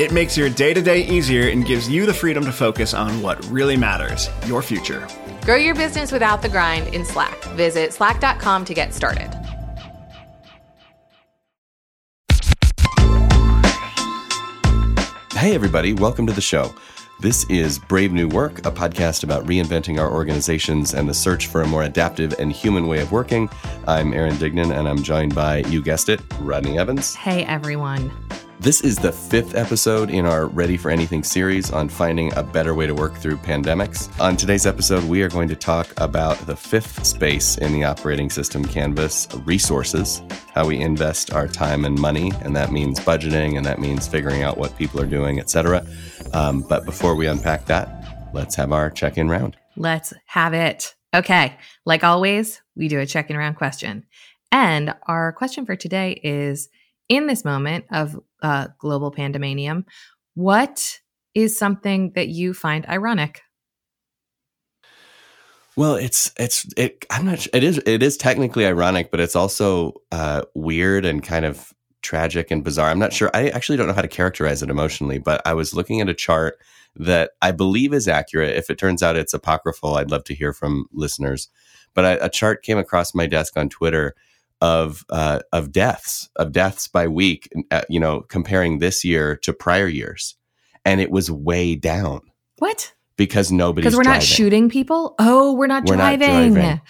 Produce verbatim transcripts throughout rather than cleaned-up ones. It makes your day-to-day easier and gives you the freedom to focus on what really matters, your future. Grow your business without the grind in Slack. Visit slack dot com to get started. Hey everybody, welcome to the show. This is Brave New Work, a podcast about reinventing our organizations and the search for a more adaptive and human way of working. I'm Aaron Dignan, and I'm joined by, you guessed it, Rodney Evans. Hey, everyone. This is the fifth episode in our Ready for Anything series on finding a better way to work through pandemics. On today's episode, we are going to talk about the fifth space in the operating system canvas, resources, how we invest our time and money, and that means budgeting, and that means figuring out what people are doing, et cetera. Um, but before we unpack that, let's have our check-in round. Let's have it. Okay. Like always, we do a check-in round question. And our question for today is, in this moment of uh, global pandemanium, what is something that you find ironic? Well, it's it's it. I'm not. It is it is technically ironic, but it's also uh, weird and kind of tragic and bizarre. I'm not sure. I actually don't know how to characterize it emotionally, but I was looking at a chart that I believe is accurate. If it turns out it's apocryphal, I'd love to hear from listeners. But I, a chart came across my desk on Twitter of uh, of deaths, of deaths by week, uh, you know, comparing this year to prior years. And it was way down. What? Because nobody's Because we're driving. Not shooting people? Oh, we're not we're driving. Not driving.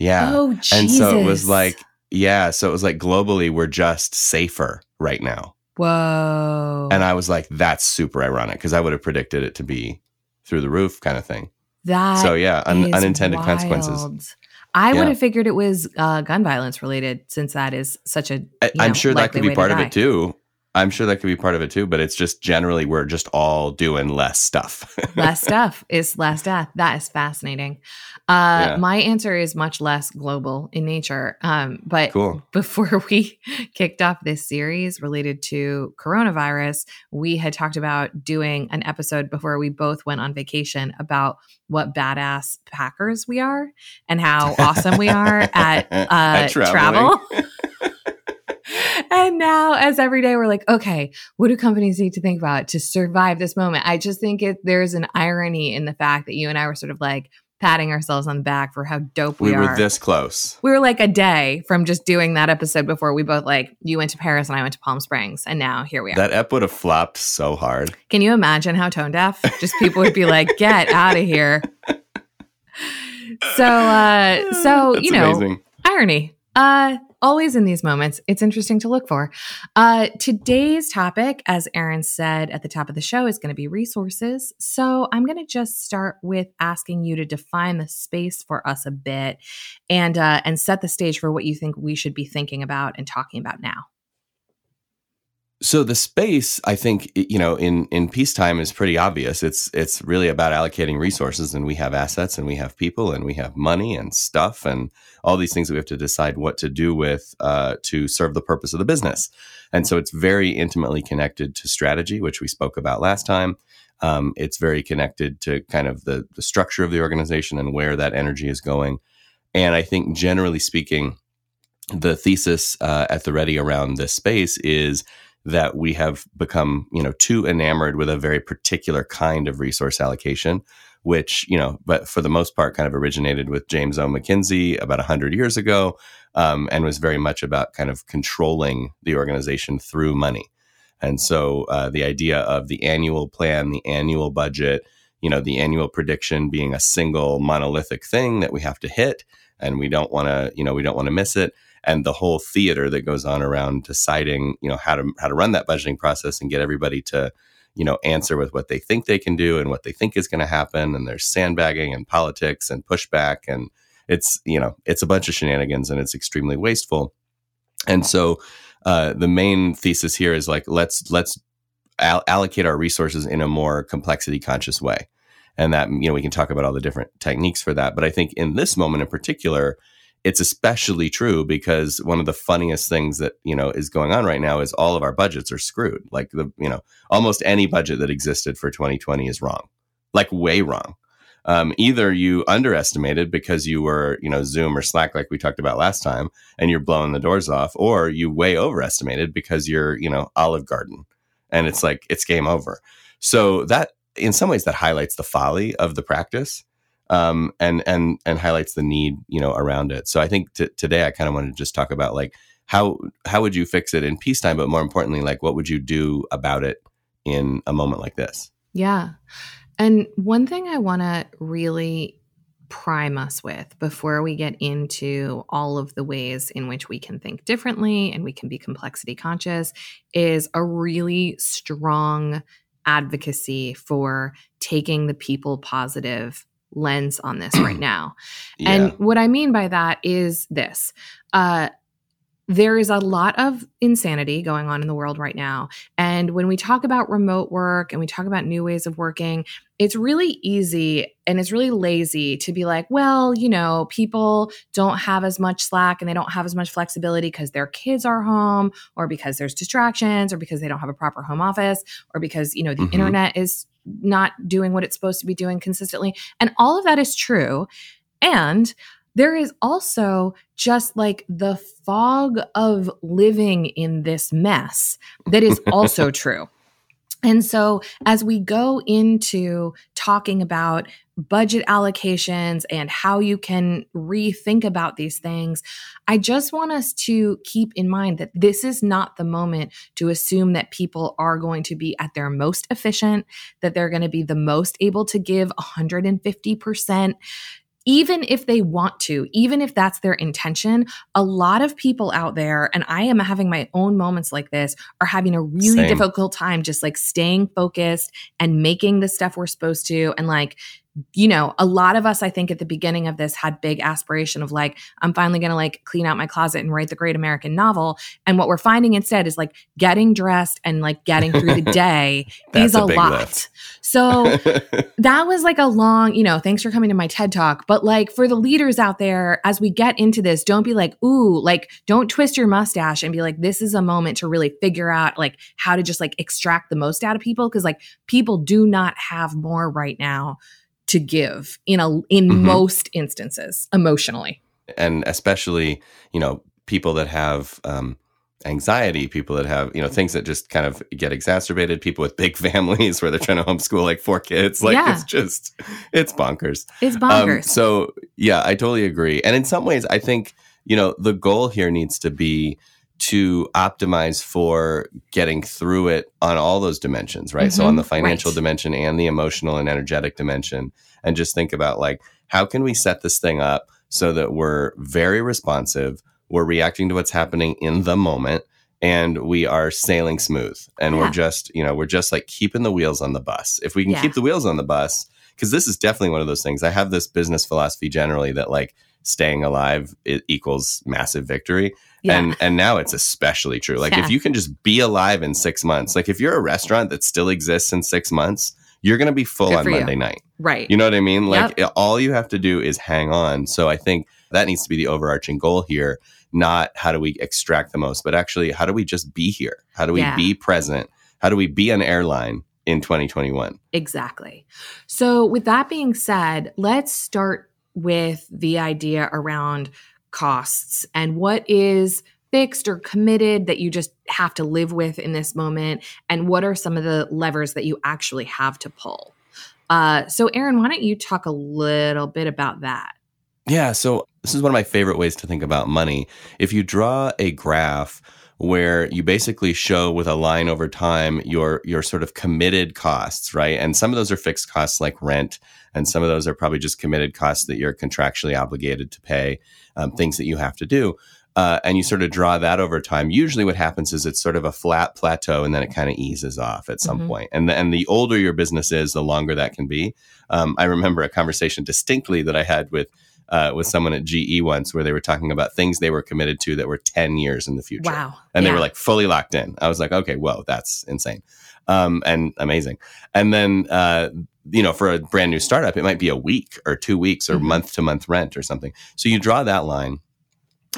Yeah. Oh, Jesus. And so it was like, yeah, so it was like globally, we're just safer right now. Whoa. And I was like, that's super ironic because I would have predicted it to be through the roof kind of thing. That So yeah, un- is unintended wild. consequences. I yeah. would have figured it was uh, gun violence related, since that is such a. You know, I'm sure that could be part of it too. I'm sure that could be part of it too, but it's just generally we're just all doing less stuff. Less stuff is less death. That is fascinating. Uh, yeah. My answer is much less global in nature. Um, but cool. Before we kicked off this series related to coronavirus, we had talked about doing an episode before we both went on vacation about what badass packers we are and how awesome we are at, uh, at travel. And now as every day we're like, okay, what do companies need to think about to survive this moment? I just think it, there's an irony in the fact that you and I were sort of like patting ourselves on the back for how dope we, we are. We were this close. We were like a day from just doing that episode before we both like, you went to Paris and I went to Palm Springs. And now here we are. That ep would have flopped so hard. Can you imagine how tone deaf? Just people would be like, get out of here. So, uh, so That's you know, amazing. Irony. Uh, Always in these moments, it's interesting to look for. Uh, today's topic, as Aaron said at the top of the show, is going to be resources. So I'm going to just start with asking you to define the space for us a bit and uh, and set the stage for what you think we should be thinking about and talking about now. So the space, I think, you know, in, in peacetime is pretty obvious. It's it's really about allocating resources, and we have assets and we have people and we have money and stuff and all these things that we have to decide what to do with uh, to serve the purpose of the business. And so it's very intimately connected to strategy, which we spoke about last time. Um, it's very connected to kind of the, the structure of the organization and where that energy is going. And I think generally speaking, the thesis uh, at the Ready around this space is that we have become, you know, too enamored with a very particular kind of resource allocation, which, you know, but for the most part kind of originated with James O. McKinsey about one hundred years ago um, and was very much about kind of controlling the organization through money. And so uh, the idea of the annual plan, the annual budget, you know, the annual prediction being a single monolithic thing that we have to hit and we don't want to, you know, we don't want to miss it. And the whole theater that goes on around deciding, you know, how to how to run that budgeting process and get everybody to, you know, answer with what they think they can do and what they think is going to happen. And there's sandbagging and politics and pushback and it's, you know, it's a bunch of shenanigans and it's extremely wasteful. And so uh, the main thesis here is like, let's, let's al- allocate our resources in a more complexity conscious way. And that, you know, we can talk about all the different techniques for that. But I think in this moment in particular, it's especially true because one of the funniest things that, you know, is going on right now is all of our budgets are screwed. Like the, you know, almost any budget that existed for twenty twenty is wrong, like way wrong. Um, either you underestimated because you were, you know, Zoom or Slack, like we talked about last time, and you're blowing the doors off, or you way overestimated because you're, you know, Olive Garden, and it's like, it's game over. So that, in some ways, that highlights the folly of the practice, um, and and and highlights the need, you know, around it. So I think t- today I kind of wanted to just talk about like how how would you fix it in peacetime, but more importantly, like what would you do about it in a moment like this? Yeah, and one thing I want to really prime us with before we get into all of the ways in which we can think differently and we can be complexity conscious is a really strong advocacy for taking the people positive lens on this right now. Yeah. And what I mean by that is this. Uh, there is a lot of insanity going on in the world right now. And when we talk about remote work and we talk about new ways of working, it's really easy and it's really lazy to be like, well, you know, people don't have as much slack and they don't have as much flexibility because their kids are home or because there's distractions or because they don't have a proper home office or because, you know, the mm-hmm. internet is not doing what it's supposed to be doing consistently. And all of that is true. And there is also just like the fog of living in this mess that is also true. And so as we go into talking about budget allocations and how you can rethink about these things, I just want us to keep in mind that this is not the moment to assume that people are going to be at their most efficient, that they're going to be the most able to give one hundred fifty percent. Even if they want to, even if that's their intention, a lot of people out there, and I am having my own moments like this, are having a really Same. difficult time just like staying focused and making the stuff we're supposed to. And like, you know, a lot of us, I think at the beginning of this had big aspiration of like, I'm finally going to like clean out my closet and write the great American novel. And what we're finding instead is like getting dressed and like getting through the day is a, a lot. Lift. So that was like a long, you know, thanks for coming to my TED Talk. But like for the leaders out there, as we get into this, don't be like, ooh, like don't twist your mustache and be like, this is a moment to really figure out like how to just like extract the most out of people. Cause like people do not have more right now to give in a in mm-hmm. most instances emotionally, and especially, you know, people that have um anxiety, people that have, you know, things that just kind of get exacerbated, people with big families where they're trying to homeschool like four kids, like yeah. it's just it's bonkers it's bonkers um, so yeah, I totally agree. And in some ways I think, you know, the goal here needs to be to optimize for getting through it on all those dimensions, right? Mm-hmm, so on the financial right. dimension and the emotional and energetic dimension, and just think about like, how can we set this thing up so that we're very responsive, we're reacting to what's happening in the moment, and we are sailing smooth. And yeah. we're just, you know, we're just like keeping the wheels on the bus. If we can yeah. keep the wheels on the bus, because this is definitely one of those things. I have this business philosophy generally that like staying alive it equals massive victory. Yeah. And and now it's especially true. Like yeah. if you can just be alive in six months, like if you're a restaurant that still exists in six months, you're going to be full on Monday you. night. Right. You know what I mean? Like yep. it, all you have to do is hang on. So I think that needs to be the overarching goal here. Not how do we extract the most, but actually how do we just be here? How do we yeah. be present? How do we be an airline in twenty twenty-one? Exactly. So with that being said, let's start with the idea around costs and what is fixed or committed that you just have to live with in this moment, and what are some of the levers that you actually have to pull. Uh, so Aaron, why don't you talk a little bit about that? Yeah, so this is one of my favorite ways to think about money. If you draw a graph where you basically show with a line over time your your sort of committed costs, right? And some of those are fixed costs like rent, and some of those are probably just committed costs that you're contractually obligated to pay, um, things that you have to do. Uh, and you sort of draw that over time. Usually what happens is it's sort of a flat plateau and then it kind of eases off at some mm-hmm. point. And the, and the older your business is, the longer that can be. Um, I remember a conversation distinctly that I had with uh, with someone at G E once where they were talking about things they were committed to that were ten years in the future. Wow. And yeah. they were like fully locked in. I was like, okay, whoa, that's insane. Um, and amazing. And then, uh, you know, for a brand new startup, it might be a week or two weeks or month to month rent or something. So you draw that line.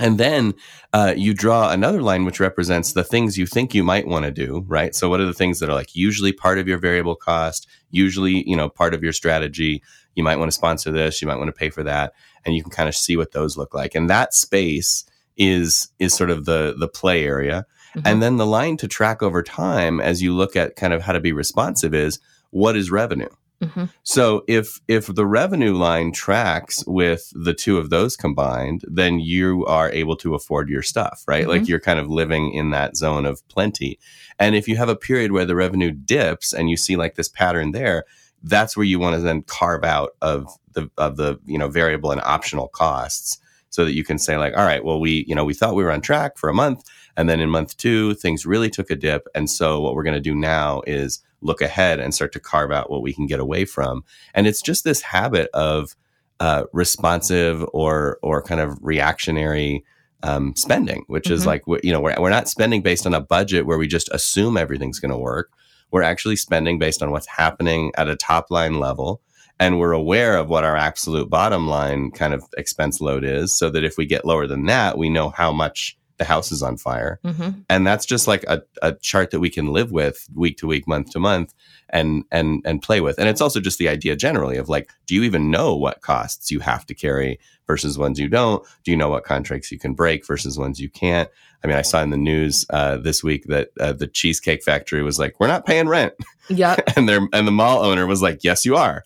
And then uh, you draw another line, which represents the things you think you might want to do, right? So what are the things that are like usually part of your variable cost, usually, you know, part of your strategy? You might want to sponsor this, you might want to pay for that. And you can kind of see what those look like. And that space is is sort of the the play area. Mm-hmm. And then the line to track over time as you look at kind of how to be responsive is, what is revenue? Mm-hmm. So if if the revenue line tracks with the two of those combined, then you are able to afford your stuff, right? Mm-hmm. Like you're kind of living in that zone of plenty. And if you have a period where the revenue dips and you see like this pattern there, that's where you want to then carve out of the of the, you know, variable and optional costs so that you can say like, all right, well, we, you know, we thought we were on track for a month. And then in month two, things really took a dip. And so what we're going to do now is look ahead and start to carve out what we can get away from. And it's just this habit of uh, responsive or or kind of reactionary um, spending, which mm-hmm. is like, you know, we're, we're not spending based on a budget where we just assume everything's going to work. We're actually spending based on what's happening at a top line level. And we're aware of what our absolute bottom line kind of expense load is so that if we get lower than that, we know how much the house is on fire. Mm-hmm. And that's just like a, a chart that we can live with week to week, month to month, and and and play with. And it's also just the idea generally of like, do you even know what costs you have to carry versus ones you don't? Do you know what contracts you can break versus ones you can't? I mean, I saw in the news uh, this week that uh, the Cheesecake Factory was like, we're not paying rent. Yeah. and they're, and the mall owner was like, yes, you are.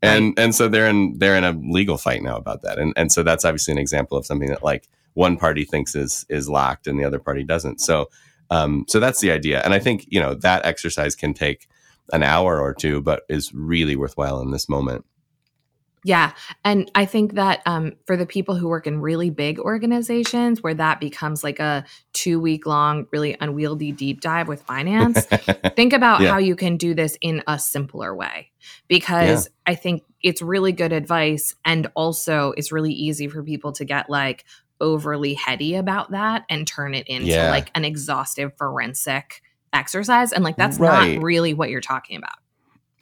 And and so they're in they're in a legal fight now about that. And and so that's obviously an example of something that like one party thinks is is locked and the other party doesn't. So um so that's the idea. And I think, you know, that exercise can take an hour or two, but is really worthwhile in this moment. Yeah. And I think that um, for the people who work in really big organizations where that becomes like a two week long, really unwieldy deep dive with finance, think about yeah. how you can do this in a simpler way, because yeah. I think it's really good advice. And also it's really easy for people to get like overly heady about that and turn it into yeah. like an exhaustive forensic exercise. And like, that's right. not really what you're talking about.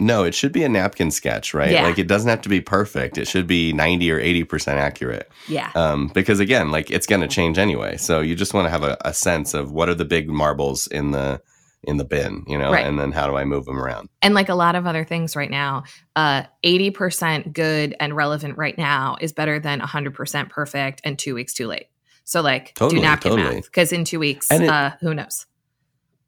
No, it should be a napkin sketch, right? Yeah. Like it doesn't have to be perfect. It should be ninety or eighty percent accurate. Yeah. Um, because again, like it's going to change anyway. So you just want to have a, a sense of what are the big marbles in the in the bin, you know, right. and then how do I move them around? And like a lot of other things right now, uh, eighty percent good and relevant right now is better than one hundred percent perfect and two weeks too late. So like totally, do napkin totally. math, because in two weeks, it, uh, who knows?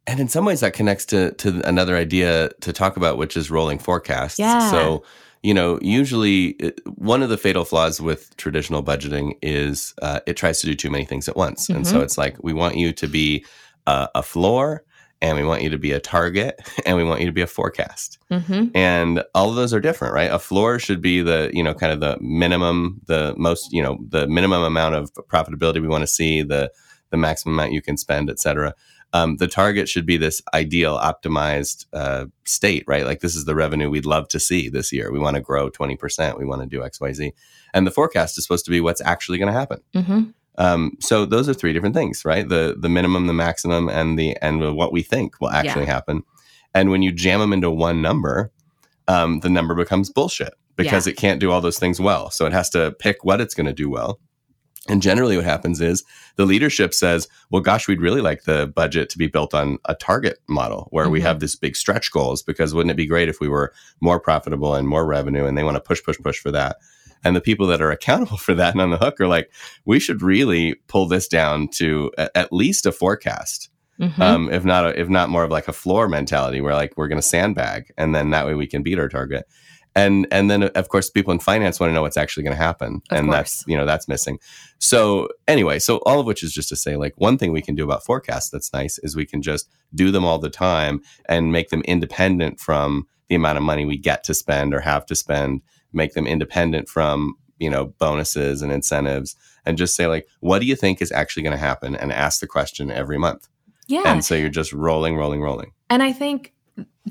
And in some ways that connects to to another idea to talk about, which is rolling forecasts. Yeah. So, you know, usually one of the fatal flaws with traditional budgeting is uh, it tries to do too many things at once. Mm-hmm. And so it's like, we want you to be uh, a floor, and we want you to be a target, and we want you to be a forecast. Mm-hmm. And all of those are different, right? A floor should be the, you know, kind of the minimum, the most, you know, the minimum amount of profitability we want to see, the the maximum amount you can spend, et cetera. Um, the target should be this ideal optimized uh, state, right? Like this is the revenue we'd love to see this year. We want to grow twenty percent. We want to do X, Y, Z. And the forecast is supposed to be what's actually going to happen. Mm-hmm. Um, so those are three different things, right? The the minimum, the maximum, and the and what we think will actually yeah. happen. And when you jam them into one number, um, the number becomes bullshit because yeah. it can't do all those things well. So it has to pick what it's going to do well. And generally what happens is the leadership says, well, gosh, we'd really like the budget to be built on a target model where mm-hmm. we have this big stretch goals, because wouldn't it be great if we were more profitable and more revenue? And they want to push, push, push for that. And the people that are accountable for that and on the hook are like, we should really pull this down to a- at least a forecast. Mm-hmm. Um, if not, a, if not more of like a floor mentality where like we're going to sandbag and then that way we can beat our target. And and then, of course, people in finance want to know what's actually going to happen. Of and course. that's, you know, that's missing. So anyway, so all of which is just to say, like, one thing we can do about forecasts that's nice is we can just do them all the time and make them independent from the amount of money we get to spend or have to spend, make them independent from, you know, bonuses and incentives, and just say, like, what do you think is actually going to happen? And ask the question every month. Yeah. And so you're just rolling, rolling, rolling. And I think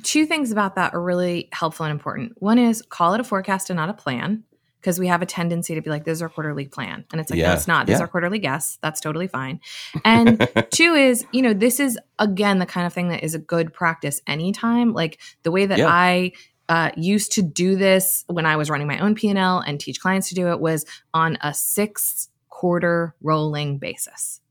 two things about that are really helpful and important. One is call it a forecast and not a plan, because we have a tendency to be like, this is our quarterly plan. And it's like, yeah. no, it's not. This yeah. is our quarterly guess. That's totally fine. And two is, you know, this is, again, the kind of thing that is a good practice anytime. Like the way that yeah. I uh, used to do this when I was running my own P and L and teach clients to do it was on a six quarter rolling basis.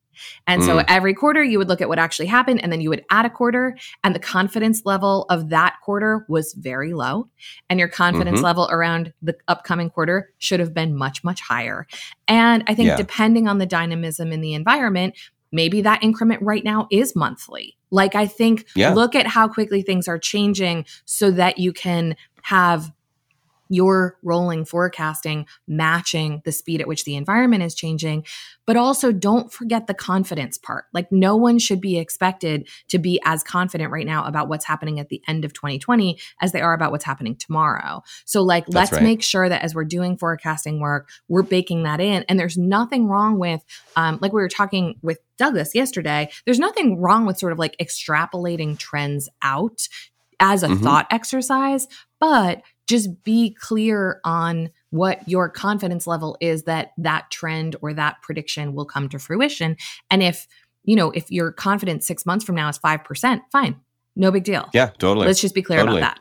And mm. so every quarter you would look at what actually happened and then you would add a quarter, and the confidence level of that quarter was very low, and your confidence mm-hmm. level around the upcoming quarter should have been much, much higher. And I think yeah. depending on the dynamism in the environment, maybe that increment right now is monthly. Like I think yeah. look at how quickly things are changing so that you can have your rolling forecasting matching the speed at which the environment is changing. But also don't forget the confidence part. Like no one should be expected to be as confident right now about what's happening at the end of twenty twenty as they are about what's happening tomorrow. So like, That's let's right. make sure that as we're doing forecasting work, we're baking that in. And there's nothing wrong with, um, like we were talking with Douglas yesterday, there's nothing wrong with sort of like extrapolating trends out as a mm-hmm. thought exercise, but just be clear on what your confidence level is that that trend or that prediction will come to fruition. And if, you know, if your confidence six months from now is five percent, fine, no big deal. Yeah, totally. Let's just be clear totally. about that.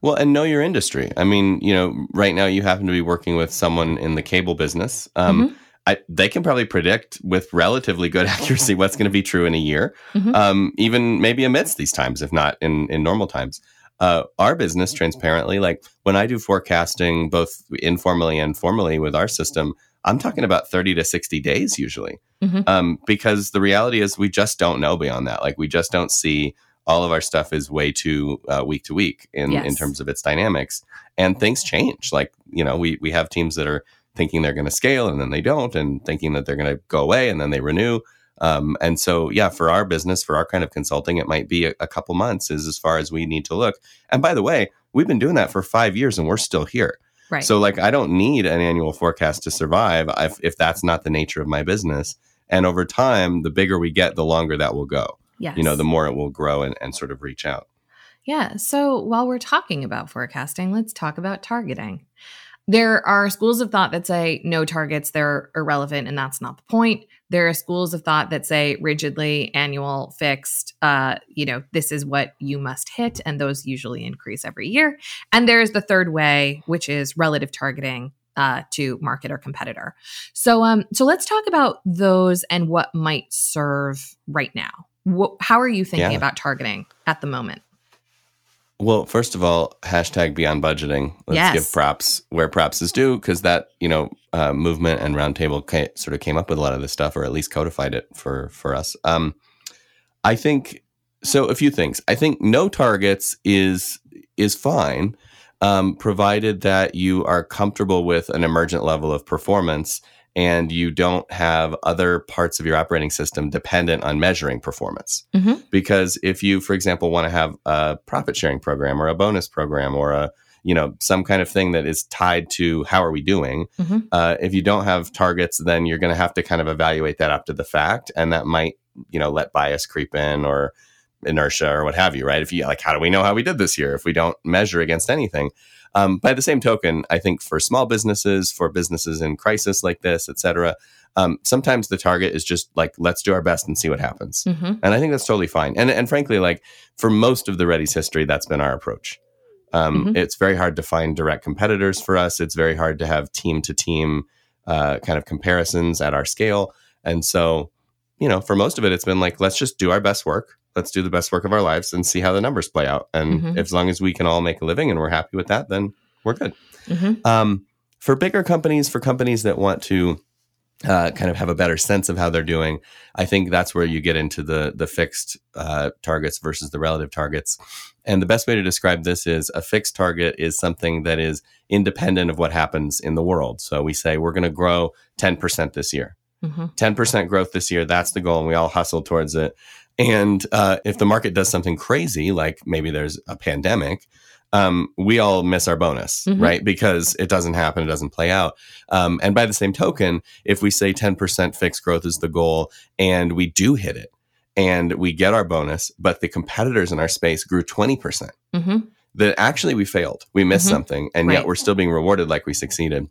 Well, and know your industry. I mean, you know, right now you happen to be working with someone in the cable business. Um, mm-hmm. I, they can probably predict with relatively good accuracy what's going to be true in a year, mm-hmm. um, even maybe amidst these times, if not in, in normal times. Uh, our business, transparently, like when I do forecasting, both informally and formally with our system, I'm talking about thirty to sixty days usually, mm-hmm. um, because the reality is we just don't know beyond that. Like we just don't see, all of our stuff is way too uh, week to week in, yes. in terms of its dynamics, and things change. Like, you know, we, we have teams that are thinking they're going to scale and then they don't, and thinking that they're going to go away and then they renew. Um, and so, yeah, for our business, for our kind of consulting, it might be a, a couple months is as far as we need to look. And by the way, we've been doing that for five years and we're still here. Right. So like, I don't need an annual forecast to survive if, if that's not the nature of my business. And over time, the bigger we get, the longer that will go. Yes. You know, the more it will grow and, and sort of reach out. Yeah. So while we're talking about forecasting, let's talk about targeting. There are schools of thought that say no targets, they're irrelevant, and that's not the point. There are schools of thought that say rigidly annual fixed, uh, you know, this is what you must hit, and those usually increase every year. And there's the third way, which is relative targeting uh, to market or competitor. So, um, so let's talk about those and what might serve right now. What, how are you thinking yeah. about targeting at the moment? Well, first of all, hashtag beyond budgeting. Let's yes. give props where props is due, because that, you know, uh, movement and roundtable ca- sort of came up with a lot of this stuff, or at least codified it for for us. Um, I think so. A few things. I think no targets is is fine, um, provided that you are comfortable with an emergent level of performance and you don't have other parts of your operating system dependent on measuring performance. Mm-hmm. Because if you, for example, want to have a profit sharing program or a bonus program or a, you know, some kind of thing that is tied to how are we doing, mm-hmm. uh, if you don't have targets, then you're going to have to kind of evaluate that up to the fact. And that might, you know, let bias creep in or inertia or what have you, right? If you like, how do we know how we did this year if we don't measure against anything? Um, by the same token, I think for small businesses, for businesses in crisis like this, et cetera, um, sometimes the target is just like, let's do our best and see what happens. Mm-hmm. And I think that's totally fine. And and frankly, like for most of the Ready's history, that's been our approach. Um, mm-hmm. It's very hard to find direct competitors for us. It's very hard to have team to team uh, kind of comparisons at our scale. And so, you know, for most of it, it's been like, let's just do our best work. Let's do the best work of our lives and see how the numbers play out. And mm-hmm. as long as we can all make a living and we're happy with that, then we're good. Mm-hmm. Um, for bigger companies, for companies that want to uh, kind of have a better sense of how they're doing, I think that's where you get into the the fixed uh, targets versus the relative targets. And the best way to describe this is a fixed target is something that is independent of what happens in the world. So we say we're going to grow ten percent this year, mm-hmm. ten percent growth this year. That's the goal. And we all hustle towards it. And uh, if the market does something crazy, like maybe there's a pandemic, um, we all miss our bonus, mm-hmm. right? Because it doesn't happen, it doesn't play out. Um, and by the same token, if we say ten percent fixed growth is the goal and we do hit it and we get our bonus, but the competitors in our space grew twenty percent, mm-hmm. that actually we failed, we missed mm-hmm. something, and right. yet we're still being rewarded like we succeeded.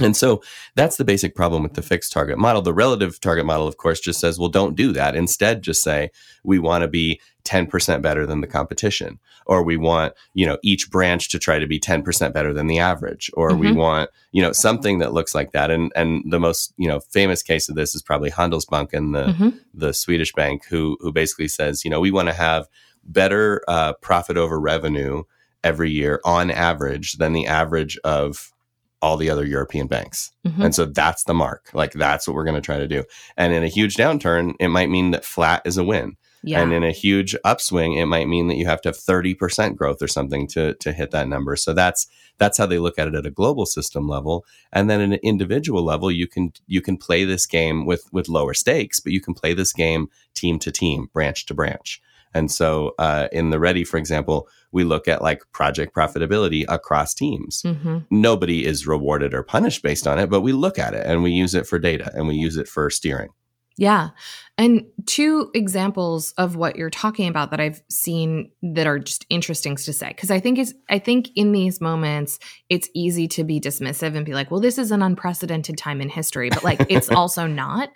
And so that's the basic problem with the fixed target model. The relative target model, of course, just says, well, don't do that. Instead, just say, we want to be ten percent better than the competition, or we want, you know, each branch to try to be ten percent better than the average, or mm-hmm. we want, you know, something that looks like that. And and the most, you know, famous case of this is probably Handelsbanken, the mm-hmm. the Swedish bank, who who basically says, you know, we want to have better uh, profit over revenue every year on average than the average of all the other European banks. Mm-hmm. And so that's the mark. Like, that's what we're going to try to do. And in a huge downturn, it might mean that flat is a win. Yeah. And in a huge upswing, it might mean that you have to have thirty percent growth or something to to hit that number. So that's that's how they look at it at a global system level. And then at an individual level, you can you can play this game with with lower stakes, but you can play this game team to team, branch to branch. And so uh, in the Ready, for example, we look at like project profitability across teams. Mm-hmm. Nobody is rewarded or punished based on it, but we look at it and we use it for data and we use it for steering. Yeah. And two examples of what you're talking about that I've seen that are just interesting to say, because I think it's, I think in these moments, it's easy to be dismissive and be like, well, this is an unprecedented time in history, but like, it's also not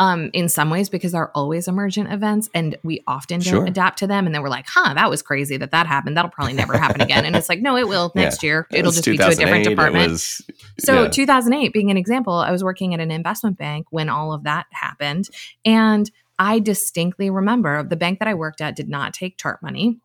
um, in some ways, because there are always emergent events and we often don't sure. adapt to them. And then we're like, huh, that was crazy that that happened. That'll probably never happen again. And it's like, no, it will next yeah. year. It'll it just be to a different department. It was, so yeah. two thousand eight being an example, I was working at an investment bank when all of that happened. And I distinctly remember the bank that I worked at did not take TARP money.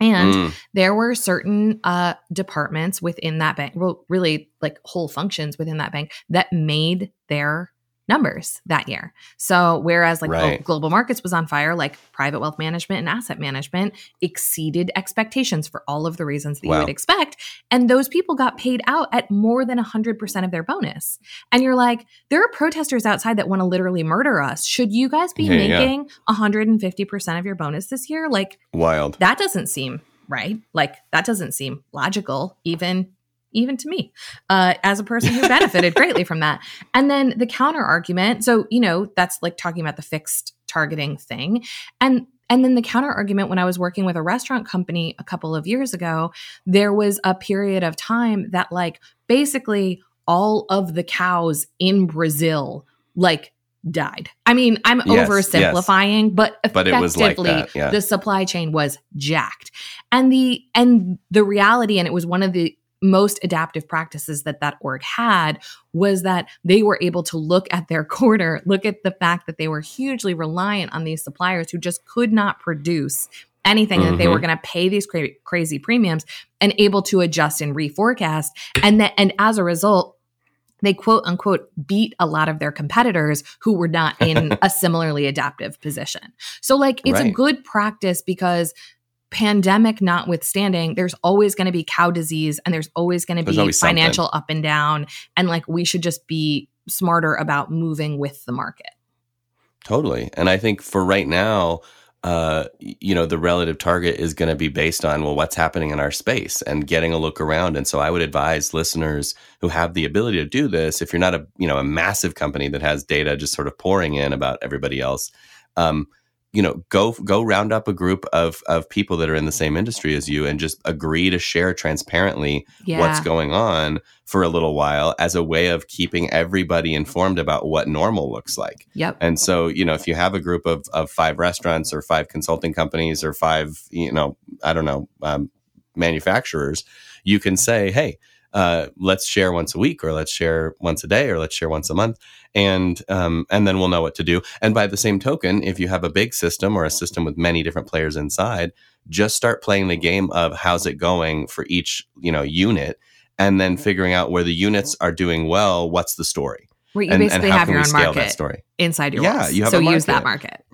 And mm. there were certain uh, departments within that bank, well, really like whole functions within that bank that made their numbers that year. So whereas like right. global markets was on fire, like private wealth management and asset management exceeded expectations for all of the reasons that wow. you would expect. And those people got paid out at more than one hundred percent of their bonus. And you're like, there are protesters outside that want to literally murder us. Should you guys be yeah, making yeah. one hundred fifty percent of your bonus this year? Like, wild. That doesn't seem right. Like, that doesn't seem logical, even even to me, uh, as a person who benefited greatly from that. And then the counter argument. So, you know, that's like talking about the fixed targeting thing. And, and then the counter argument, when I was working with a restaurant company a couple of years ago, there was a period of time that like basically all of the cows in Brazil, like died. I mean, I'm yes, oversimplifying, yes. but effectively but it was like that, yeah. the supply chain was jacked. And the, and the reality, and it was one of the most adaptive practices that that org had, was that they were able to look at their quarter, look at the fact that they were hugely reliant on these suppliers who just could not produce anything mm-hmm. that they were going to pay these cra- crazy premiums, and able to adjust and reforecast. And that, and as a result, they quote unquote beat a lot of their competitors who were not in a similarly adaptive position. So like, it's right. a good practice, because pandemic notwithstanding, there's always going to be cow disease and there's always going to be financial something. Up and down. And like, we should just be smarter about moving with the market. Totally. And I think for right now, uh, you know, the relative target is going to be based on, well, what's happening in our space and getting a look around. And so I would advise listeners who have the ability to do this, if you're not a, you know, a massive company that has data just sort of pouring in about everybody else, um, you know, go go round up a group of of people that are in the same industry as you and just agree to share transparently yeah. what's going on for a little while as a way of keeping everybody informed about what normal looks like. Yep. And so, you know, if you have a group of of five restaurants or five consulting companies or five, you know, I don't know, um, manufacturers, you can say, hey, uh, let's share once a week, or let's share once a day, or let's share once a month. And, um, and then we'll know what to do. And by the same token, if you have a big system or a system with many different players inside, just start playing the game of how's it going for each, you know, unit, and then figuring out where the units are doing well. What's the story? Where you and, basically and have your own market story inside your walls. Yeah, you have so a use that market.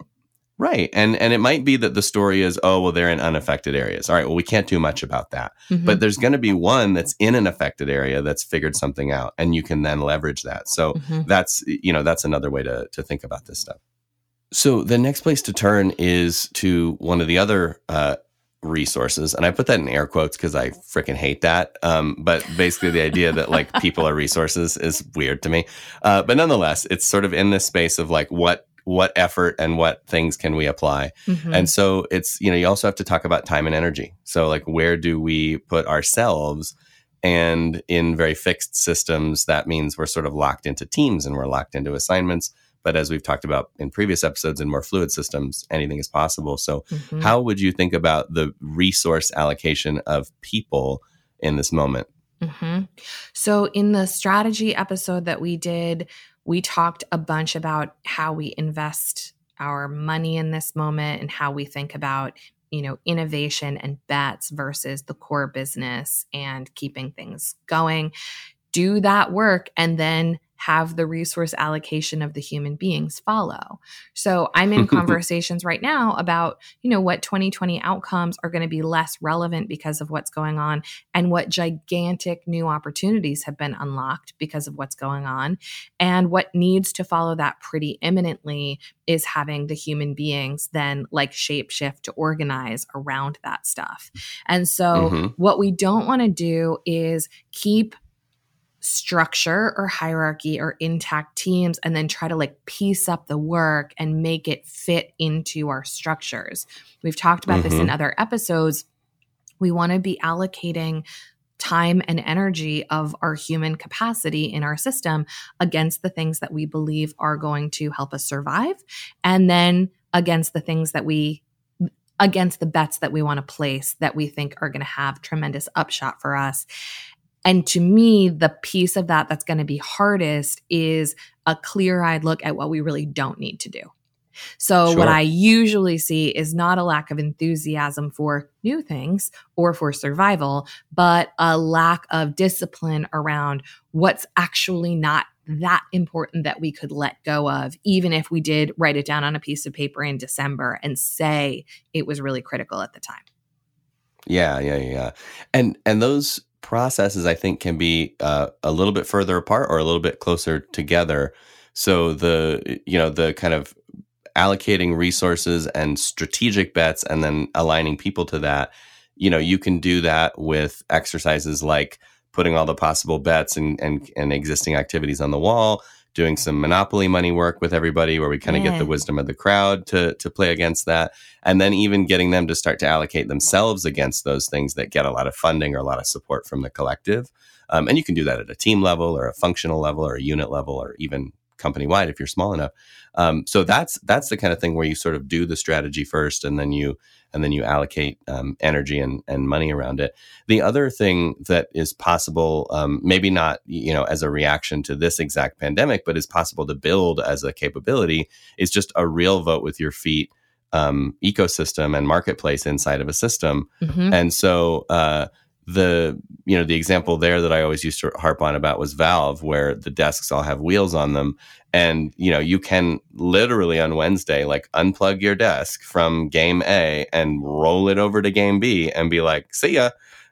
Right. And and it might be that the story is, oh, well, they're in unaffected areas. All right, well, we can't do much about that. Mm-hmm. But there's going to be one that's in an affected area that's figured something out, and you can then leverage that. So mm-hmm. that's, you know, that's another way to to think about this stuff. So the next place to turn is to one of the other uh, resources. And I put that in air quotes because I freaking hate that. Um, but basically the idea that like people are resources is weird to me. Uh, but nonetheless, it's sort of in this space of like what what effort and what things can we apply? Mm-hmm. And so it's, you know, you also have to talk about time and energy. So like, where do we put ourselves And in very fixed systems, that means we're sort of locked into teams and we're locked into assignments. But as we've talked about in previous episodes, in more fluid systems, anything is possible. So mm-hmm. how would you think about the resource allocation of people in this moment? Mm-hmm. So in the strategy episode that we did, we talked a bunch about how we invest our money in this moment and how we think about, you know, innovation and bets versus the core business and keeping things going. Do that work and then have the resource allocation of the human beings follow. So I'm in conversations right now about, you know, what twenty twenty outcomes are going to be less relevant because of what's going on and what gigantic new opportunities have been unlocked because of what's going on. And what needs to follow that pretty imminently is having the human beings then like shapeshift to organize around that stuff. And so mm-hmm. what we don't want to do is keep structure or hierarchy or intact teams and then try to like piece up the work and make it fit into our structures. We've talked about mm-hmm. this in other episodes. We want to be allocating time and energy of our human capacity in our system against the things that we believe are going to help us survive, and then against the things that we against the bets that we want to place that we think are going to have tremendous upshot for us. And to me, the piece of that that's going to be hardest is a clear-eyed look at what we really don't need to do. So sure. what I usually see is not a lack of enthusiasm for new things or for survival, but a lack of discipline around what's actually not that important that we could let go of, even if we did write it down on a piece of paper in December and say it was really critical at the time. Yeah, yeah, yeah. And and those processes, I think, can be uh, a little bit further apart or a little bit closer together. So the, you know, the kind of allocating resources and strategic bets and then aligning people to that, you know, you can do that with exercises like putting all the possible bets and and, and existing activities on the wall, doing some Monopoly money work with everybody where we kind of yeah. get the wisdom of the crowd to to play against that. And then even getting them to start to allocate themselves against those things that get a lot of funding or a lot of support from the collective. Um, and you can do that at a team level or a functional level or a unit level or even company-wide if you're small enough. Um, so that's that's the kind of thing where you sort of do the strategy first and then you and then you allocate um, energy and, and money around it. The other thing that is possible, um, maybe not, you know, as a reaction to this exact pandemic, but is possible to build as a capability is just a real vote with your feet um, ecosystem and marketplace inside of a system. Mm-hmm. And so uh, the, you know, the example there that I always used to harp on about was Valve, where the desks all have wheels on them. And, you know, you can literally on Wednesday, like unplug your desk from game A and roll it over to game B and be like, see ya,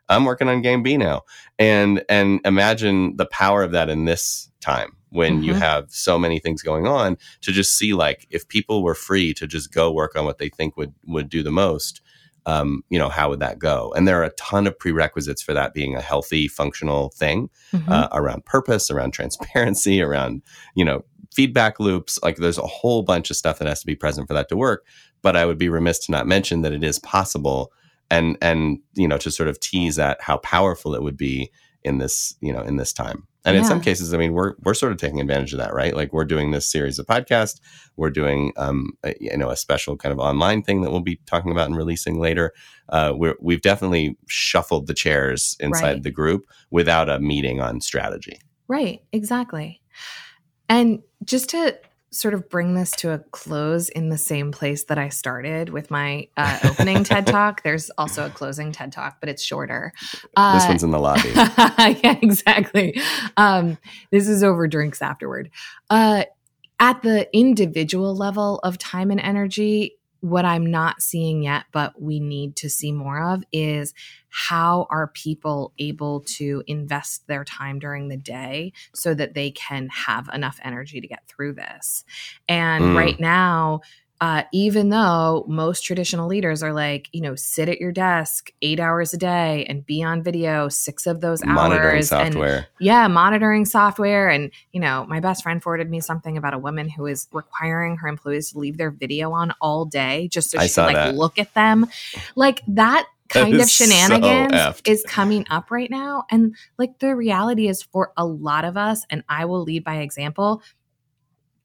I'm working on game B now. And and imagine the power of that in this time when mm-hmm. you have so many things going on to just see, like, if people were free to just go work on what they think would, would do the most, um, you know, how would that go? And there are a ton of prerequisites for that being a healthy, functional thing mm-hmm. uh, around purpose, around transparency, around, you know, feedback loops. Like there's a whole bunch of stuff that has to be present for that to work, but I would be remiss to not mention that it is possible and, and, you know, to sort of tease at how powerful it would be in this, you know, in this time. And yeah. in some cases, I mean, we're, we're sort of taking advantage of that, right? Like we're doing this series of podcasts, we're doing, um, a, you know, a special kind of online thing that we'll be talking about and releasing later. Uh, we're, we've definitely shuffled the chairs inside right. the group without a meeting on strategy. Right. Exactly. And just to sort of bring this to a close in the same place that I started with my uh, opening TED Talk, there's also a closing TED Talk, but it's shorter. Uh, this one's in the lobby. Yeah, exactly. Um, this is over drinks afterward. Uh, at the individual level of time and energy, what I'm not seeing yet, but we need to see more of, is how are people able to invest their time during the day so that they can have enough energy to get through this? And mm. right now, uh, even though most traditional leaders are like, you know, sit at your desk eight hours a day and be on video six of those hours. Monitoring software. And, yeah, monitoring software. And, you know, my best friend forwarded me something about a woman who is requiring her employees to leave their video on all day just so she I can, like, that. Look at them. Like, that kind of shenanigans so is coming up right now. And like the reality is for a lot of us, and I will lead by example,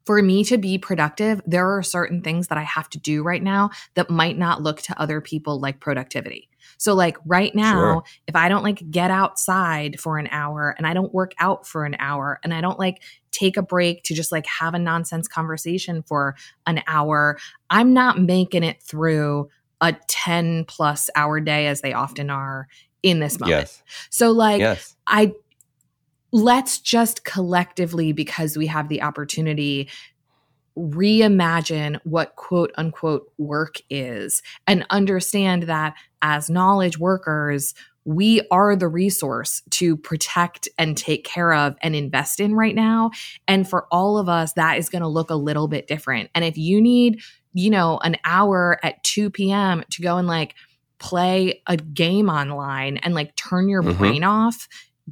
for me to be productive, there are certain things that I have to do right now that might not look to other people like productivity. So like right now, sure. if I don't like get outside for an hour and I don't work out for an hour and I don't like take a break to just like have a nonsense conversation for an hour, I'm not making it through a ten plus hour day as they often are in this moment. Yes. So like yes. I let's just collectively, because we have the opportunity, reimagine what quote unquote work is and understand that as knowledge workers, we are the resource to protect and take care of and invest in right now. And for all of us, that is going to look a little bit different. And if you need, you know, an hour at two p.m. to go and like play a game online and like turn your mm-hmm. brain off,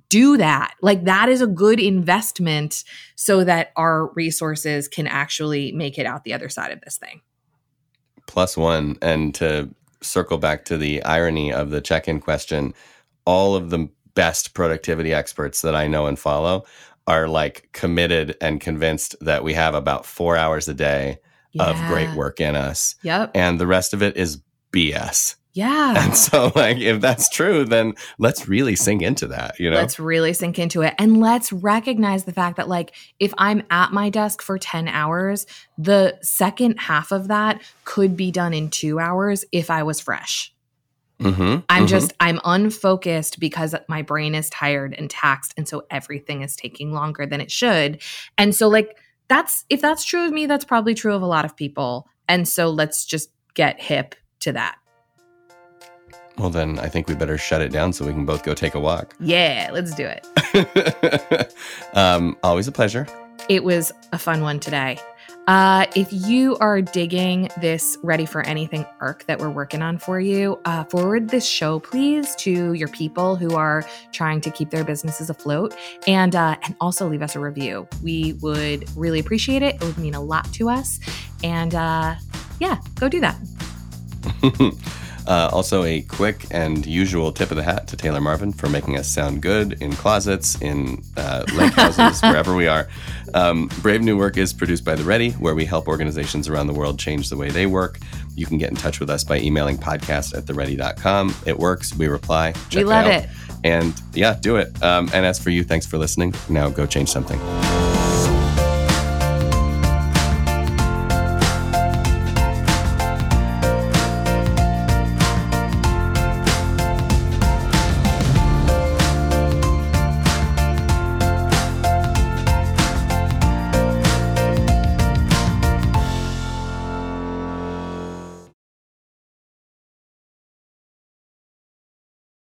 do that. Like that is a good investment so that our resources can actually make it out the other side of this thing. Plus one. And to circle back to the irony of the check-in question, all of the best productivity experts that I know and follow are like committed and convinced that we have about four hours a day yeah. of great work in us. Yep. And the rest of it is B S. Yeah. And so like, if that's true, then let's really sink into that, you know? Let's really sink into it. And let's recognize the fact that like, if I'm at my desk for ten hours, the second half of that could be done in two hours if I was fresh. Mm-hmm. I'm mm-hmm. just, I'm unfocused because my brain is tired and taxed. And so everything is taking longer than it should. And so like, that's, if that's true of me, that's probably true of a lot of people. And so let's just get hip to that. Well, then I think we better shut it down so we can both go take a walk. Yeah, let's do it. um, always a pleasure. It was a fun one today. Uh, if you are digging this Ready for Anything arc that we're working on for you, uh, forward this show, please, to your people who are trying to keep their businesses afloat. And, uh, and also leave us a review. We would really appreciate it. It would mean a lot to us. And uh, yeah, go do that. Uh, also, a quick and usual tip of the hat to Taylor Marvin for making us sound good in closets, in uh, lake houses, wherever we are. Um, Brave New Work is produced by The Ready, where we help organizations around the world change the way they work. You can get in touch with us by emailing podcast at the ready dot com. It works. We reply. Check we love it, out. it. And yeah, do it. Um, and as for you, thanks for listening. Now go change something.